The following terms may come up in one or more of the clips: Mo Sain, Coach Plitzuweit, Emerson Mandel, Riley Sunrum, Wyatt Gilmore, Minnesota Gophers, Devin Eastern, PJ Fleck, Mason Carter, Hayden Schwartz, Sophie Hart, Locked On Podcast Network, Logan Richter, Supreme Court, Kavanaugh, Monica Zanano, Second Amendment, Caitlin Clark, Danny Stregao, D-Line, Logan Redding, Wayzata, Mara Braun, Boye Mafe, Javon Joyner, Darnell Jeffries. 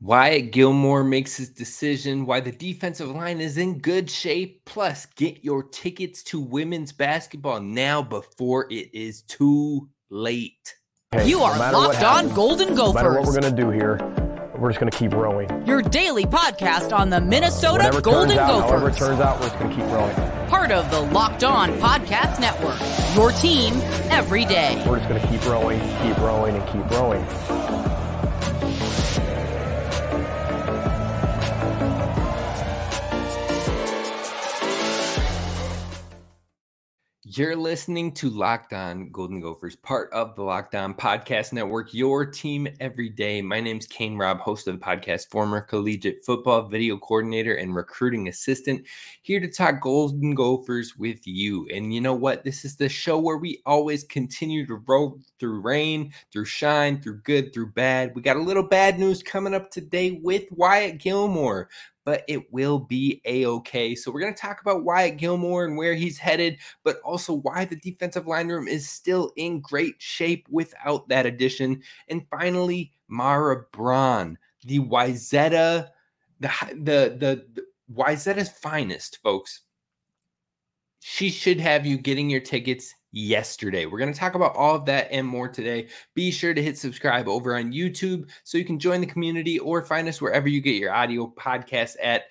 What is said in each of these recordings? Wyatt Gilmore makes his decision, why the defensive line is in good shape. Plus, get your tickets to women's basketball now before it is too late. Hey, you are Locked On Golden Gophers. No matter what we're going to do here, we're just going to keep rowing. Your daily podcast on the Minnesota Golden Gophers. However it turns out, we're just going to keep rowing. Part of the Locked On Podcast Network. Your team every day. We're just going to keep rowing, and keep rowing. You're listening to Locked On Golden Gophers, part of the Locked On Podcast Network, your team every day. My name's Kane Rob, host of the podcast, former collegiate football video coordinator and recruiting assistant, here to talk Golden Gophers with you. And you know what? This is the show where we always continue to roll through rain, through shine, through good, through bad. We got a little bad news coming up today with Wyatt Gilmore, but it will be a-okay. So we're going to talk about Wyatt Gilmore and where he's headed, but also why the defensive line room is still in great shape without that addition. And finally, Mara Braun, the Wayzata, the Wayzata's finest, folks. She should have you getting your tickets yesterday. We're going to talk about all of that and more today. Be sure to hit subscribe over on YouTube so you can join the community, or find us wherever you get your audio podcasts at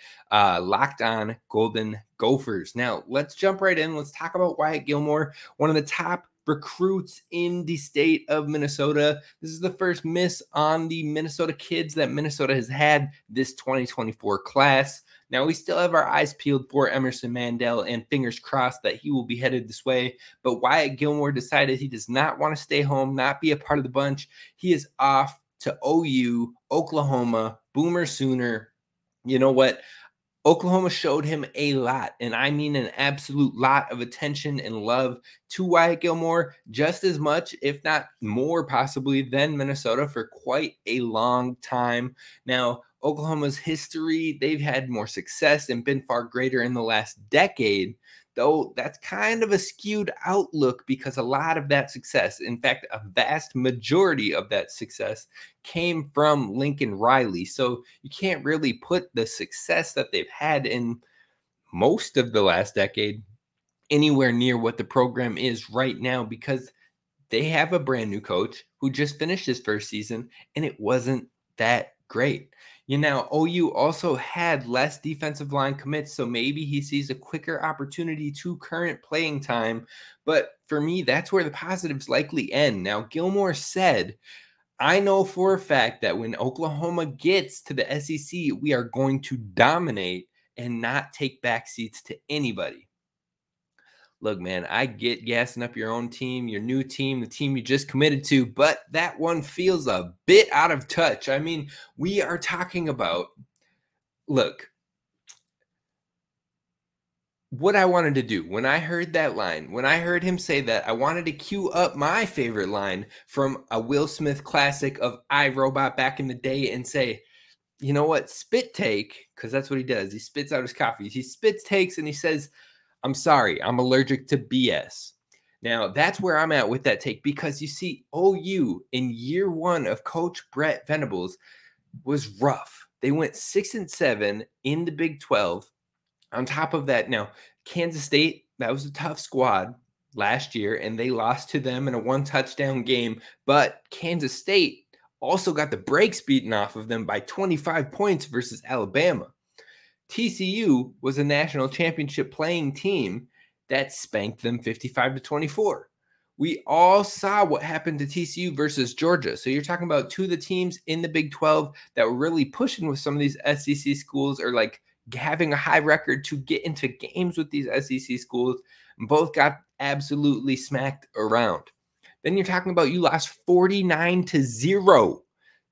Locked On Golden Gophers. Now, let's jump right in. Let's talk about Wyatt Gilmore, one of the top recruits in the state of Minnesota. This is the first miss on the Minnesota kids that Minnesota has had this 2024 class. Now, we still have our eyes peeled for Emerson Mandel and fingers crossed that he will be headed this way. But Wyatt Gilmore decided he does not want to stay home, not be a part of the bunch. He is off to OU, Oklahoma, Boomer Sooner. You know what? Oklahoma showed him a lot, and I mean an absolute lot of attention and love to Wyatt Gilmore, just as much, if not more possibly, than Minnesota for quite a long time. Now, Oklahoma's history, they've had more success and been far greater in the last decade, though that's kind of a skewed outlook because a lot of that success, in fact, a vast majority of that success, came from Lincoln Riley. So you can't really put the success that they've had in most of the last decade anywhere near what the program is right now, because they have a brand new coach who just finished his first season, and it wasn't that great. You know, OU also had less defensive line commits, so maybe he sees a quicker opportunity to current playing time. But for me, that's where the positives likely end. Now, Gilmore said, I know for a fact that when Oklahoma gets to the SEC, we are going to dominate and not take back seats to anybody. Look, man, I get gassing up your own team, your new team, the team you just committed to, but that one feels a bit out of touch. I mean, we are talking about, look, what I wanted to do when I heard that line, when I heard him say that, I wanted to cue up my favorite line from a Will Smith classic of iRobot back in the day and say, you know what, spit take, because that's what he does. He spits out his coffee. He spits takes and he says, I'm sorry, I'm allergic to BS. Now, that's where I'm at with that take, because you see, OU in year one of Coach Brett Venables was rough. They went 6-7 in the Big 12. On top of that, now, Kansas State, that was a tough squad last year, and they lost to them in a one-touchdown game. But Kansas State also got the brakes beaten off of them by 25 points versus Alabama. TCU was a national championship playing team that spanked them 55-24. We all saw what happened to TCU versus Georgia. So you're talking about two of the teams in the Big 12 that were really pushing with some of these SEC schools, or like having a high record to get into games with these SEC schools. Both got absolutely smacked around. Then you're talking about you lost 49-0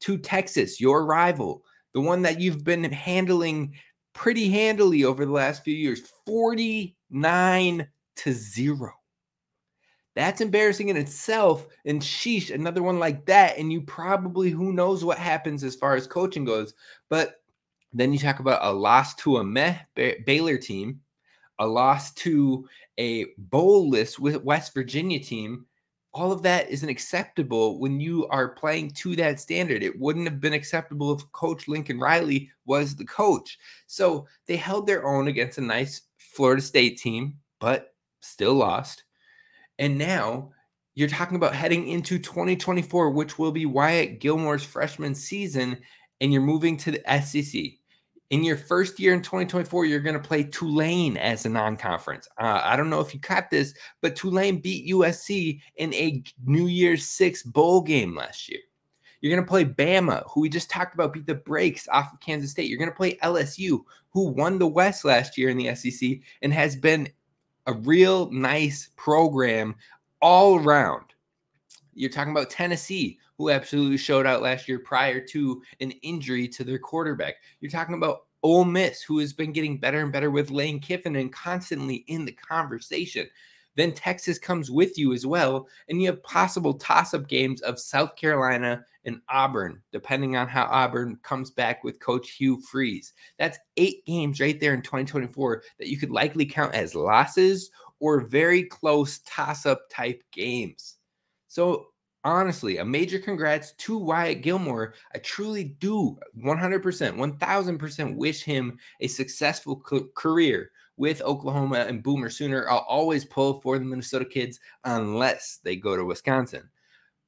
to Texas, your rival, the one that you've been handling pretty handily over the last few years, 49-0. That's embarrassing in itself, and sheesh, another one like that, and you probably, who knows what happens as far as coaching goes. But then you talk about a loss to a meh Baylor team, a loss to a bowl-less West Virginia team. all of that isn't acceptable when you are playing to that standard. It wouldn't have been acceptable if Coach Lincoln Riley was the coach. So they held their own against a nice Florida State team, but still lost. And now you're talking about heading into 2024, which will be Wyatt Gilmore's freshman season, and you're moving to the SEC. In your first year in 2024, you're going to play Tulane as a non-conference. I don't know if you caught this, but Tulane beat USC in a New Year's Six bowl game last year. You're going to play Bama, who we just talked about beat the brakes off of Kansas State. You're going to play LSU, who won the West last year in the SEC and has been a real nice program all around. You're talking about Tennessee, who absolutely showed out last year prior to an injury to their quarterback. You're talking about Ole Miss, who has been getting better and better with Lane Kiffin and constantly in the conversation. Then Texas comes with you as well, and you have possible toss-up games of South Carolina and Auburn, depending on how Auburn comes back with Coach Hugh Freeze. That's 8 games right there in 2024 that you could likely count as losses or very close toss-up type games. So honestly, a major congrats to Wyatt Gilmore. I truly do 100%, 1,000% wish him a successful career with Oklahoma and Boomer Sooner. I'll always pull for the Minnesota kids unless they go to Wisconsin.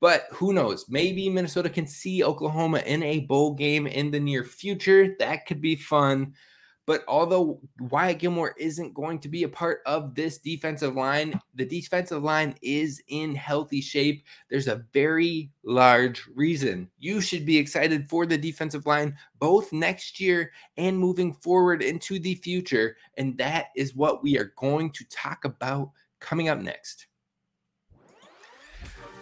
But who knows? Maybe Minnesota can see Oklahoma in a bowl game in the near future. That could be fun. But although Wyatt Gilmore isn't going to be a part of this defensive line, the defensive line is in healthy shape. There's a very large reason you should be excited for the defensive line both next year and moving forward into the future. And that is what we are going to talk about coming up next.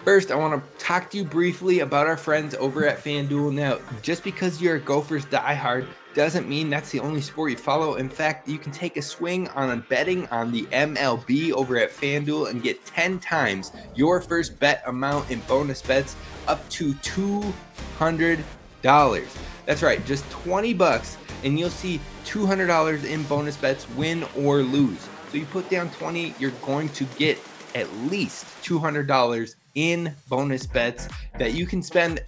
First, I want to talk to you briefly about our friends over at FanDuel. Now, just because you're a Gophers diehard doesn't mean that's the only sport you follow. In fact, you can take a swing on a betting on the MLB over at FanDuel and get 10 times your first bet amount in bonus bets up to $200. That's right, just 20 bucks and you'll see $200 in bonus bets, win or lose. So you put down 20, you're going to get at least $200 in bonus bets that you can spend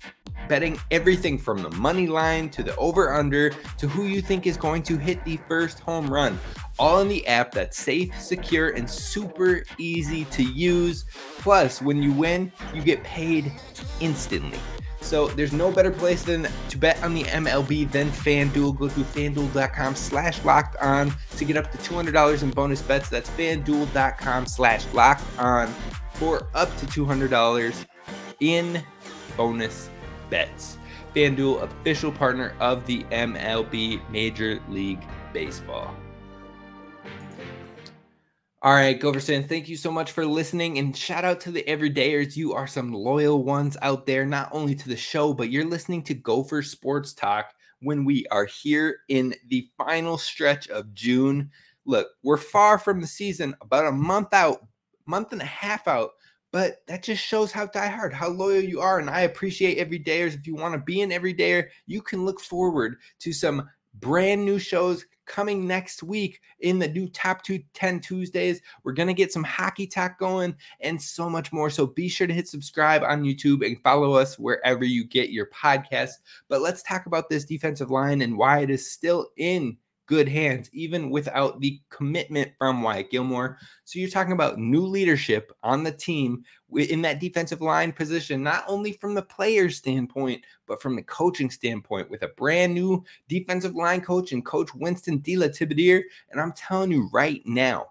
betting everything from the money line to the over-under to who you think is going to hit the first home run, all in the app that's safe, secure, and super easy to use. Plus, when you win, you get paid instantly. So there's no better place than to bet on the MLB than FanDuel. Go to FanDuel.com/lockedon to get up to $200 in bonus bets. That's FanDuel.com/lockedon for up to $200 in bonus bets. FanDuel, official partner of the MLB, Major League Baseball. All right, Gophers fans, thank you so much for listening, and shout out to the everydayers. You are some loyal ones out there, not only to the show, but you're listening to Gopher Sports Talk when we are here in the final stretch of June. Look, we're far from the season, about a month out, month and a half out, but that just shows how diehard, how loyal you are, and I appreciate everydayers. If you want to be an everydayer, you can look forward to some brand new shows coming next week in the new Top 210 Tuesdays. We're going to get some hockey talk going and so much more. So be sure to hit subscribe on YouTube and follow us wherever you get your podcasts. But let's talk about this defensive line and why it is still in good hands, even without the commitment from Wyatt Gilmore. So you're talking about new leadership on the team in that defensive line position, not only from the player's standpoint, but from the coaching standpoint with a brand new defensive line coach and Coach Winston DeLattiboudere. And I'm telling you right now,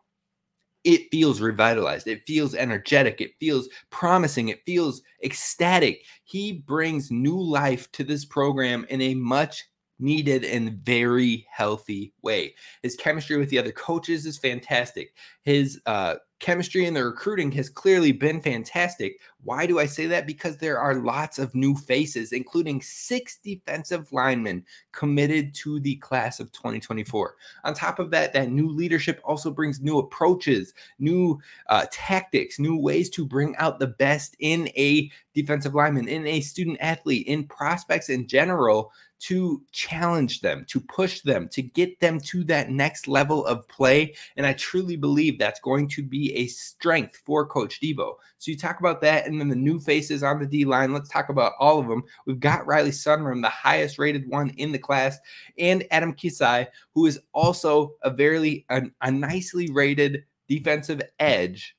it feels revitalized. It feels energetic. It feels promising. It feels ecstatic. He brings new life to this program in a much needed and very healthy way. His chemistry with the other coaches is fantastic. His chemistry in the recruiting has clearly been fantastic. Why do I say that? Because there are lots of new faces, including 6 defensive linemen committed to the class of 2024. On top of that, that new leadership also brings new approaches, new tactics, new ways to bring out the best in a defensive lineman, in a student athlete, in prospects in general, to challenge them, to push them, to get them to that next level of play. And I truly believe that's going to be be a strength for Coach Debo. So you talk about that, and then the new faces on the D-line. Let's talk about all of them. We've got Riley Sunrum, the highest rated one in the class, and Adam Kisai, who is also a nicely rated defensive edge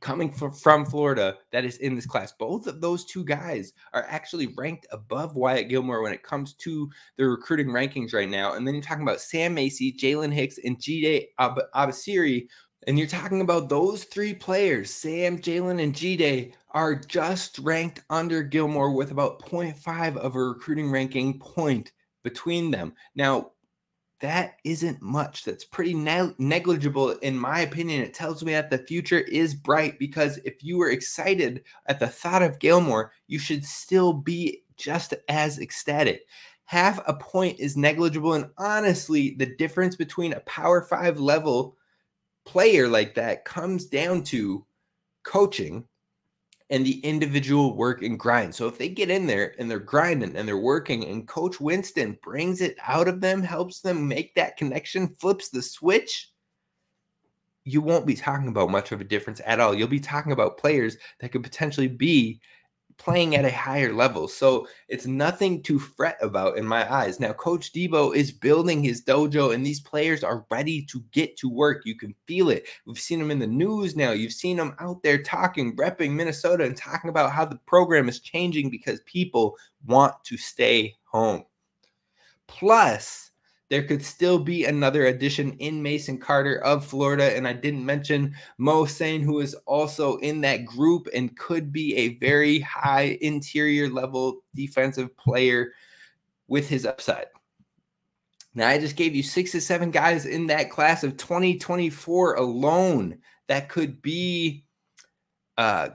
coming from Florida that is in this class. Both of those two guys are actually ranked above Wyatt Gilmore when it comes to the recruiting rankings right now. And then you're talking about Sam Macy, Jalen Hicks, and G Day Abbasiri. And you're talking about those three players, Sam, Jalen, and G Day, are just ranked under Gilmore with about 0.5 of a recruiting ranking point between them. Now, that isn't much. That's pretty negligible, in my opinion. It tells me that the future is bright, because if you were excited at the thought of Gilmore, you should still be just as ecstatic. Half a point is negligible, and honestly, the difference between a Power 5 level player like that comes down to coaching and the individual work and grind. So if they get in there and they're grinding and they're working, and Coach Winston brings it out of them, helps them make that connection, flips the switch, you won't be talking about much of a difference at all. You'll be talking about players that could potentially be playing at a higher level. So it's nothing to fret about in my eyes. Now, Coach Debo is building his dojo, and these players are ready to get to work. You can feel it. We've seen them in the news now. You've seen them out there talking, repping Minnesota, and talking about how the program is changing because people want to stay home. Plus, there could still be another addition in Mason Carter of Florida. And I didn't mention Mo Sain, who is also in that group and could be a very high interior level defensive player with his upside. Now, I just gave you 6 to 7 guys in that class of 2024 alone that could be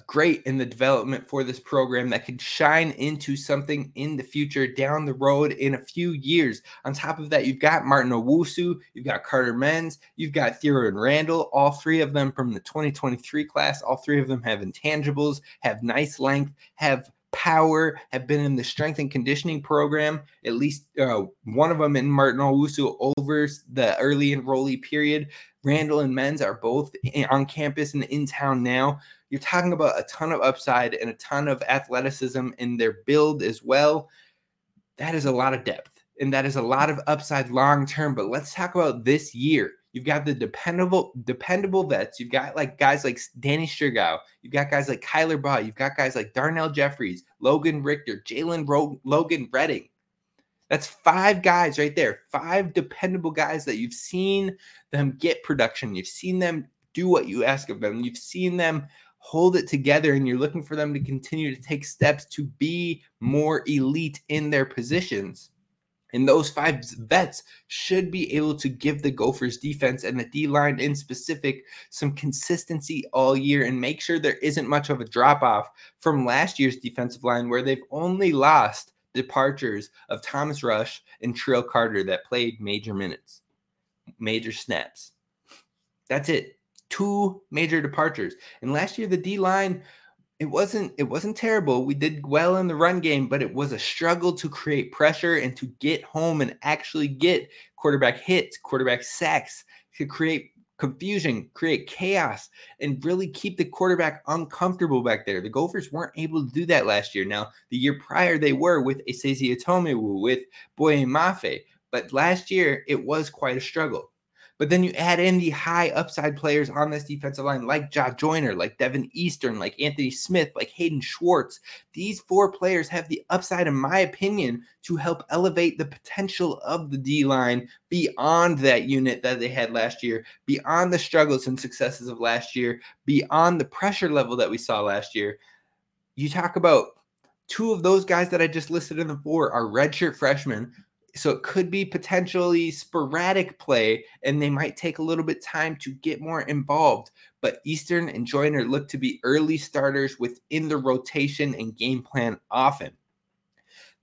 great in the development for this program, that could shine into something in the future down the road in a few years. On top of that, you've got Martin Owusu, you've got Carter Menz, you've got Theo Randall, all three of them from the 2023 class. All three of them have intangibles, have nice length, have power, have been in the strength and conditioning program, at least one of them in Martin Owusu over the early enrollee period. Randall and Menz are both on campus and in town now. You're talking about a ton of upside and a ton of athleticism in their build as well. That is a lot of depth, and that is a lot of upside long-term. But let's talk about this year. You've got the dependable vets. You've got guys like Danny Stregao. You've got guys like Kyler Baugh. You've got guys like Darnell Jeffries, Logan Richter, Logan Redding. That's 5 guys right there, 5 dependable guys that you've seen them get production. You've seen them do what you ask of them. You've seen them hold it together, and you're looking for them to continue to take steps to be more elite in their positions. And those 5 vets should be able to give the Gophers defense and the D-line in specific some consistency all year and make sure there isn't much of a drop-off from last year's defensive line, where they've only lost departures of Thomas Rush and Trill Carter that played major minutes, major snaps. That's it. 2 major departures. And last year, the D-line, it wasn't terrible. We did well in the run game, but it was a struggle to create pressure and to get home and actually get quarterback hits, quarterback sacks, to create confusion, create chaos, and really keep the quarterback uncomfortable back there. The Gophers weren't able to do that last year. Now, the year prior, they were with Esezi Atomewu, with Boye Mafe, but last year, it was quite a struggle. But then you add in the high upside players on this defensive line, like Javon Joyner, like Devin Eastern, like Anthony Smith, like Hayden Schwartz. These 4 players have the upside, in my opinion, to help elevate the potential of the D-line beyond that unit that they had last year, beyond the struggles and successes of last year, beyond the pressure level that we saw last year. You talk about 2 of those guys that I just listed in the 4 are redshirt freshmen. So it could be potentially sporadic play, and they might take a little bit time to get more involved. But Eastern and Joyner look to be early starters within the rotation and game plan often.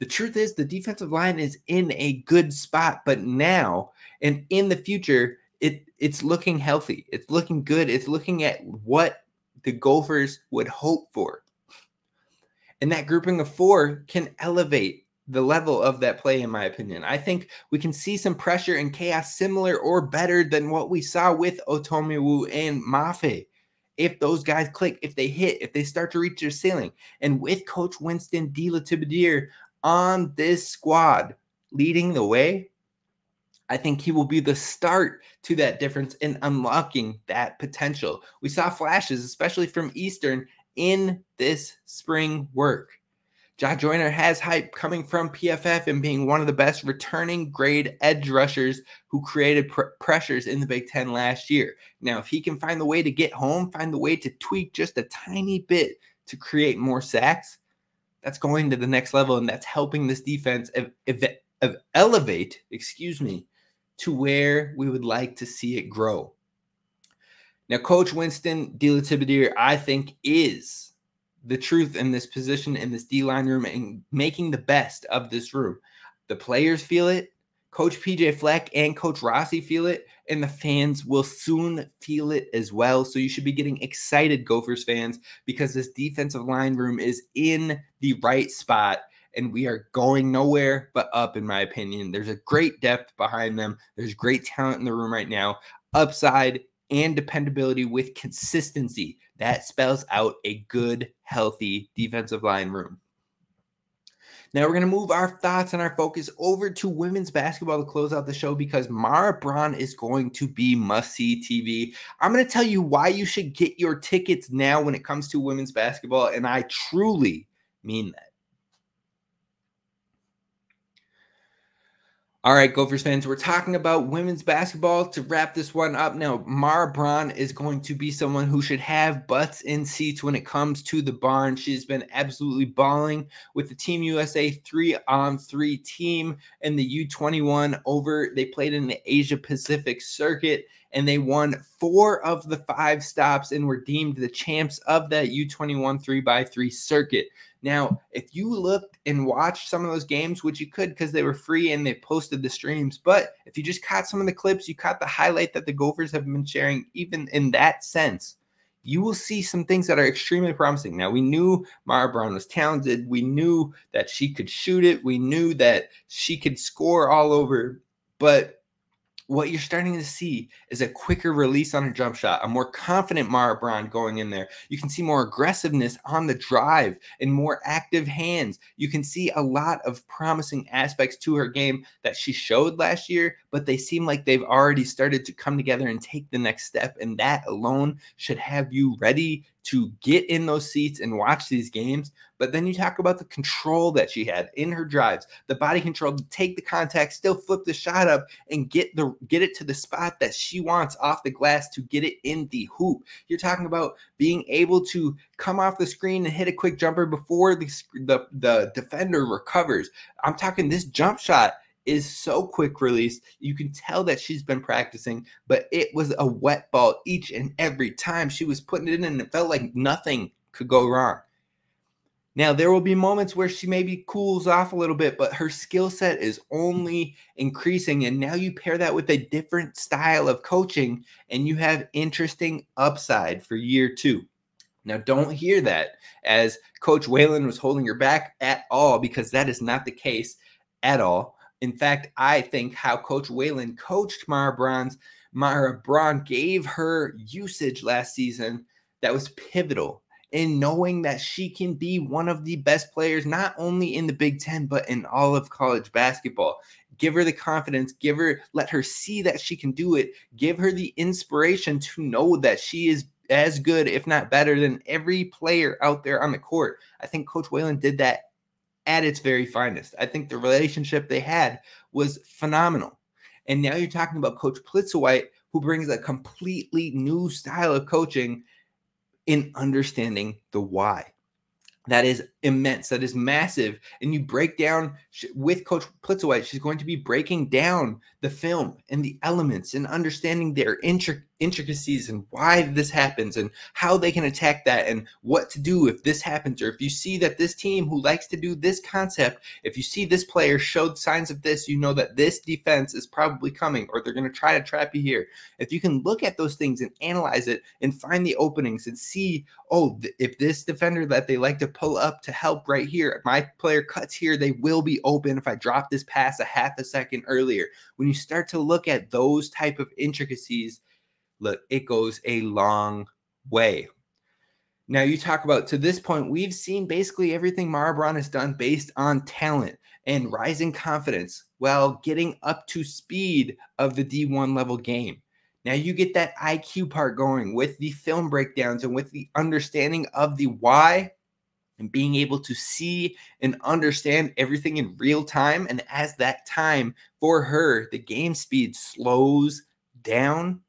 The truth is, the defensive line is in a good spot, but now and in the future, it's looking healthy. It's looking good. It's looking at what the Gophers would hope for. And that grouping of 4 can elevate the level of that play, in my opinion. I think we can see some pressure and chaos similar or better than what we saw with Otomewu and Mafe. if those guys click, if they hit, if they start to reach their ceiling. And with Coach Winston DeLattiboudere on this squad leading the way, I think he will be the start to that difference in unlocking that potential. We saw flashes, especially from Eastern, in this spring work. Javon Joyner has hype coming from PFF and being one of the best returning grade edge rushers who created pressures in the Big Ten last year. Now, if he can find the way to get home, find the way to tweak just a tiny bit to create more sacks, that's going to the next level, and that's helping this defense elevate to where we would like to see it grow. Now, Coach Winston DeLattiboudere, I think, is the truth in this position, in this D-line room, and making the best of this room. The players feel it. Coach PJ Fleck and Coach Rossi feel it, and the fans will soon feel it as well. So you should be getting excited, Gophers fans, because this defensive line room is in the right spot, and we are going nowhere but up, in my opinion. There's a great depth behind them. There's great talent in the room right now. Upside and dependability with consistency. That spells out a good, healthy defensive line room. Now we're going to move our thoughts and our focus over to women's basketball to close out the show, because Mara Braun is going to be must-see TV. I'm going to tell you why you should get your tickets now when it comes to women's basketball, and I truly mean that. All right, Gophers fans, we're talking about women's basketball to wrap this one up. Now, Mara Braun is going to be someone who should have butts in seats when it comes to the barn. She's been absolutely balling with the Team USA 3-on-3 team and the U21 over. They played in the Asia Pacific circuit, and they won 4 of the 5 stops and were deemed the champs of that U21 3x3 circuit. Now, if you looked and watched some of those games, which you could because they were free and they posted the streams, but if you just caught some of the clips, you caught the highlight that the Gophers have been sharing, even in that sense, you will see some things that are extremely promising. Now, we knew Mara Braun was talented. We knew that she could shoot it. We knew that she could score all over, but what you're starting to see is a quicker release on her jump shot, a more confident Mara Braun going in there. You can see more aggressiveness on the drive and more active hands. You can see a lot of promising aspects to her game that she showed last year, but they seem like they've already started to come together and take the next step, and that alone should have you ready to get in those seats and watch these games. But then you talk about the control that she had in her drives, the body control to take the contact, still flip the shot up and get it to the spot that she wants off the glass to get it in the hoop. You're talking about being able to come off the screen and hit a quick jumper before the defender recovers. I'm talking this jump shot is so quick release. You can tell that she's been practicing, but it was a wet ball each and every time she was putting it in, and it felt like nothing could go wrong. Now, there will be moments where she maybe cools off a little bit, but her skill set is only increasing, and now you pair that with a different style of coaching, and you have interesting upside for year 2. Now, don't hear that as Coach Whalen was holding her back at all, because that is not the case at all. In fact, I think how Coach Whalen coached Mara Braun gave her usage last season that was pivotal in knowing that she can be one of the best players, not only in the Big Ten, but in all of college basketball. Give her the confidence, let her see that she can do it, give her the inspiration to know that she is as good, if not better, than every player out there on the court. I think Coach Whalen did that at its very finest. I think the relationship they had was phenomenal. And now you're talking about Coach Plitzuweit, who brings a completely new style of coaching in understanding the why. That is immense. That is massive. And you break down with Coach Plitzuweit, she's going to be breaking down the film and the elements and understanding their intricacies and why this happens and how they can attack that and what to do if this happens, or if you see that this team who likes to do this concept, if you see this player showed signs of this, you know that this defense is probably coming, or they're going to try to trap you here. If you can look at those things and analyze it and find the openings and see, if this defender that they like to pull up to help right here, if my player cuts here, they will be open if I drop this pass a half a second earlier. When you start to look at those type of intricacies, look, it goes a long way. Now you talk about, to this point, we've seen basically everything Mara Braun has done based on talent and rising confidence while getting up to speed of the D1 level game. Now you get that IQ part going with the film breakdowns and with the understanding of the why and being able to see and understand everything in real time. And as that time for her, the game speed slows down.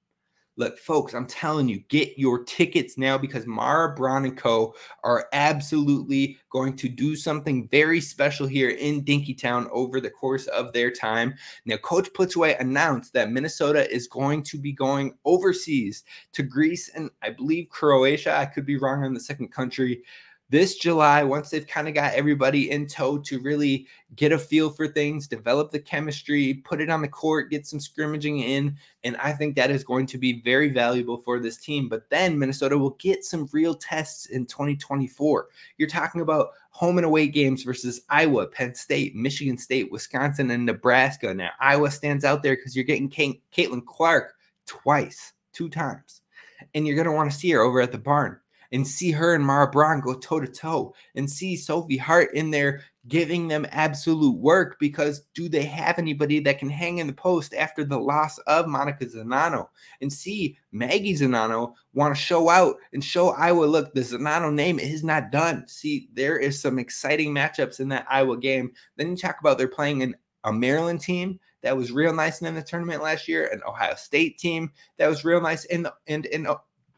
Look, folks, I'm telling you, get your tickets now because Mara Braun & Co. are absolutely going to do something very special here in Dinkytown over the course of their time. Now, Coach Plitzuweit announced that Minnesota is going to be going overseas to Greece and I believe Croatia. I could be wrong on the second country. This July, once they've kind of got everybody in tow to really get a feel for things, develop the chemistry, put it on the court, get some scrimmaging in, and I think that is going to be very valuable for this team. But then Minnesota will get some real tests in 2024. You're talking about home and away games versus Iowa, Penn State, Michigan State, Wisconsin, and Nebraska. Now, Iowa stands out there because you're getting Caitlin Clark two times, and you're going to want to see her over at the barn. And see her and Mara Braun go toe-to-toe and see Sophie Hart in there giving them absolute work because do they have anybody that can hang in the post after the loss of Monica Zanano? And see Maggie Zanano want to show out and show Iowa, look, the Zanano name is not done. See, there is some exciting matchups in that Iowa game. Then you talk about they're playing a Maryland team that was real nice in the tournament last year, an Ohio State team that was real nice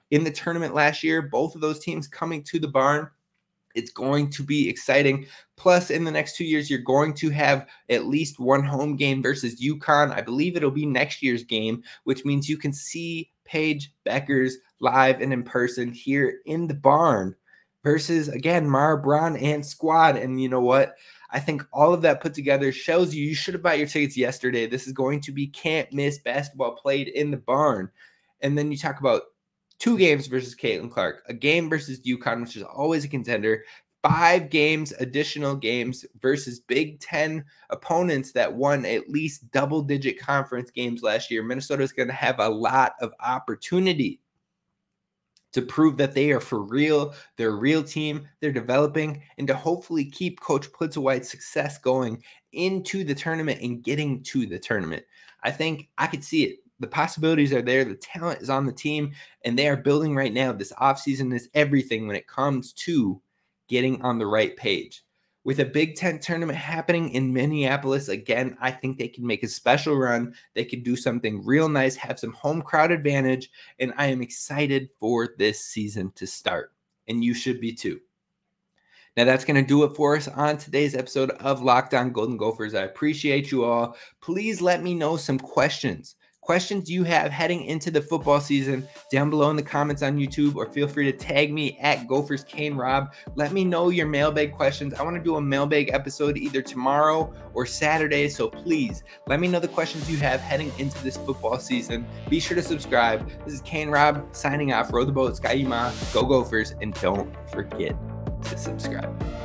in the tournament last year, both of those teams coming to the barn. It's going to be exciting. Plus, in the next 2 years, you're going to have at least one home game versus UConn. I believe it'll be next year's game, which means you can see Paige Beckers live and in person here in the barn versus, again, Mara Braun and squad. And you know what? I think all of that put together shows you should have bought your tickets yesterday. This is going to be can't-miss basketball played in the barn. And then you talk about two games versus Caitlin Clark, a game versus UConn, which is always a contender, five games, additional games versus Big Ten opponents that won at least double-digit conference games last year. Minnesota is going to have a lot of opportunity to prove that they are for real, they're a real team, they're developing, and to hopefully keep Coach Plitzuweit's success going into the tournament and getting to the tournament. I think I could see it. The possibilities are there. The talent is on the team, and they are building right now. This offseason is everything when it comes to getting on the right page. With a Big Ten tournament happening in Minneapolis, again, I think they can make a special run. They can do something real nice, have some home crowd advantage, and I am excited for this season to start, and you should be too. Now, that's going to do it for us on today's episode of Locked On Golden Gophers. I appreciate you all. Please let me know some questions you have heading into the football season down below in the comments on YouTube, or feel free to tag me at Gophers Kane Rob. Let me know your mailbag questions. I want to do a mailbag episode either tomorrow or Saturday, so please let me know the questions you have heading into this football season. Be sure to subscribe. This is Kane Rob signing off. Row the boat, Skyima, go Gophers, and don't forget to subscribe.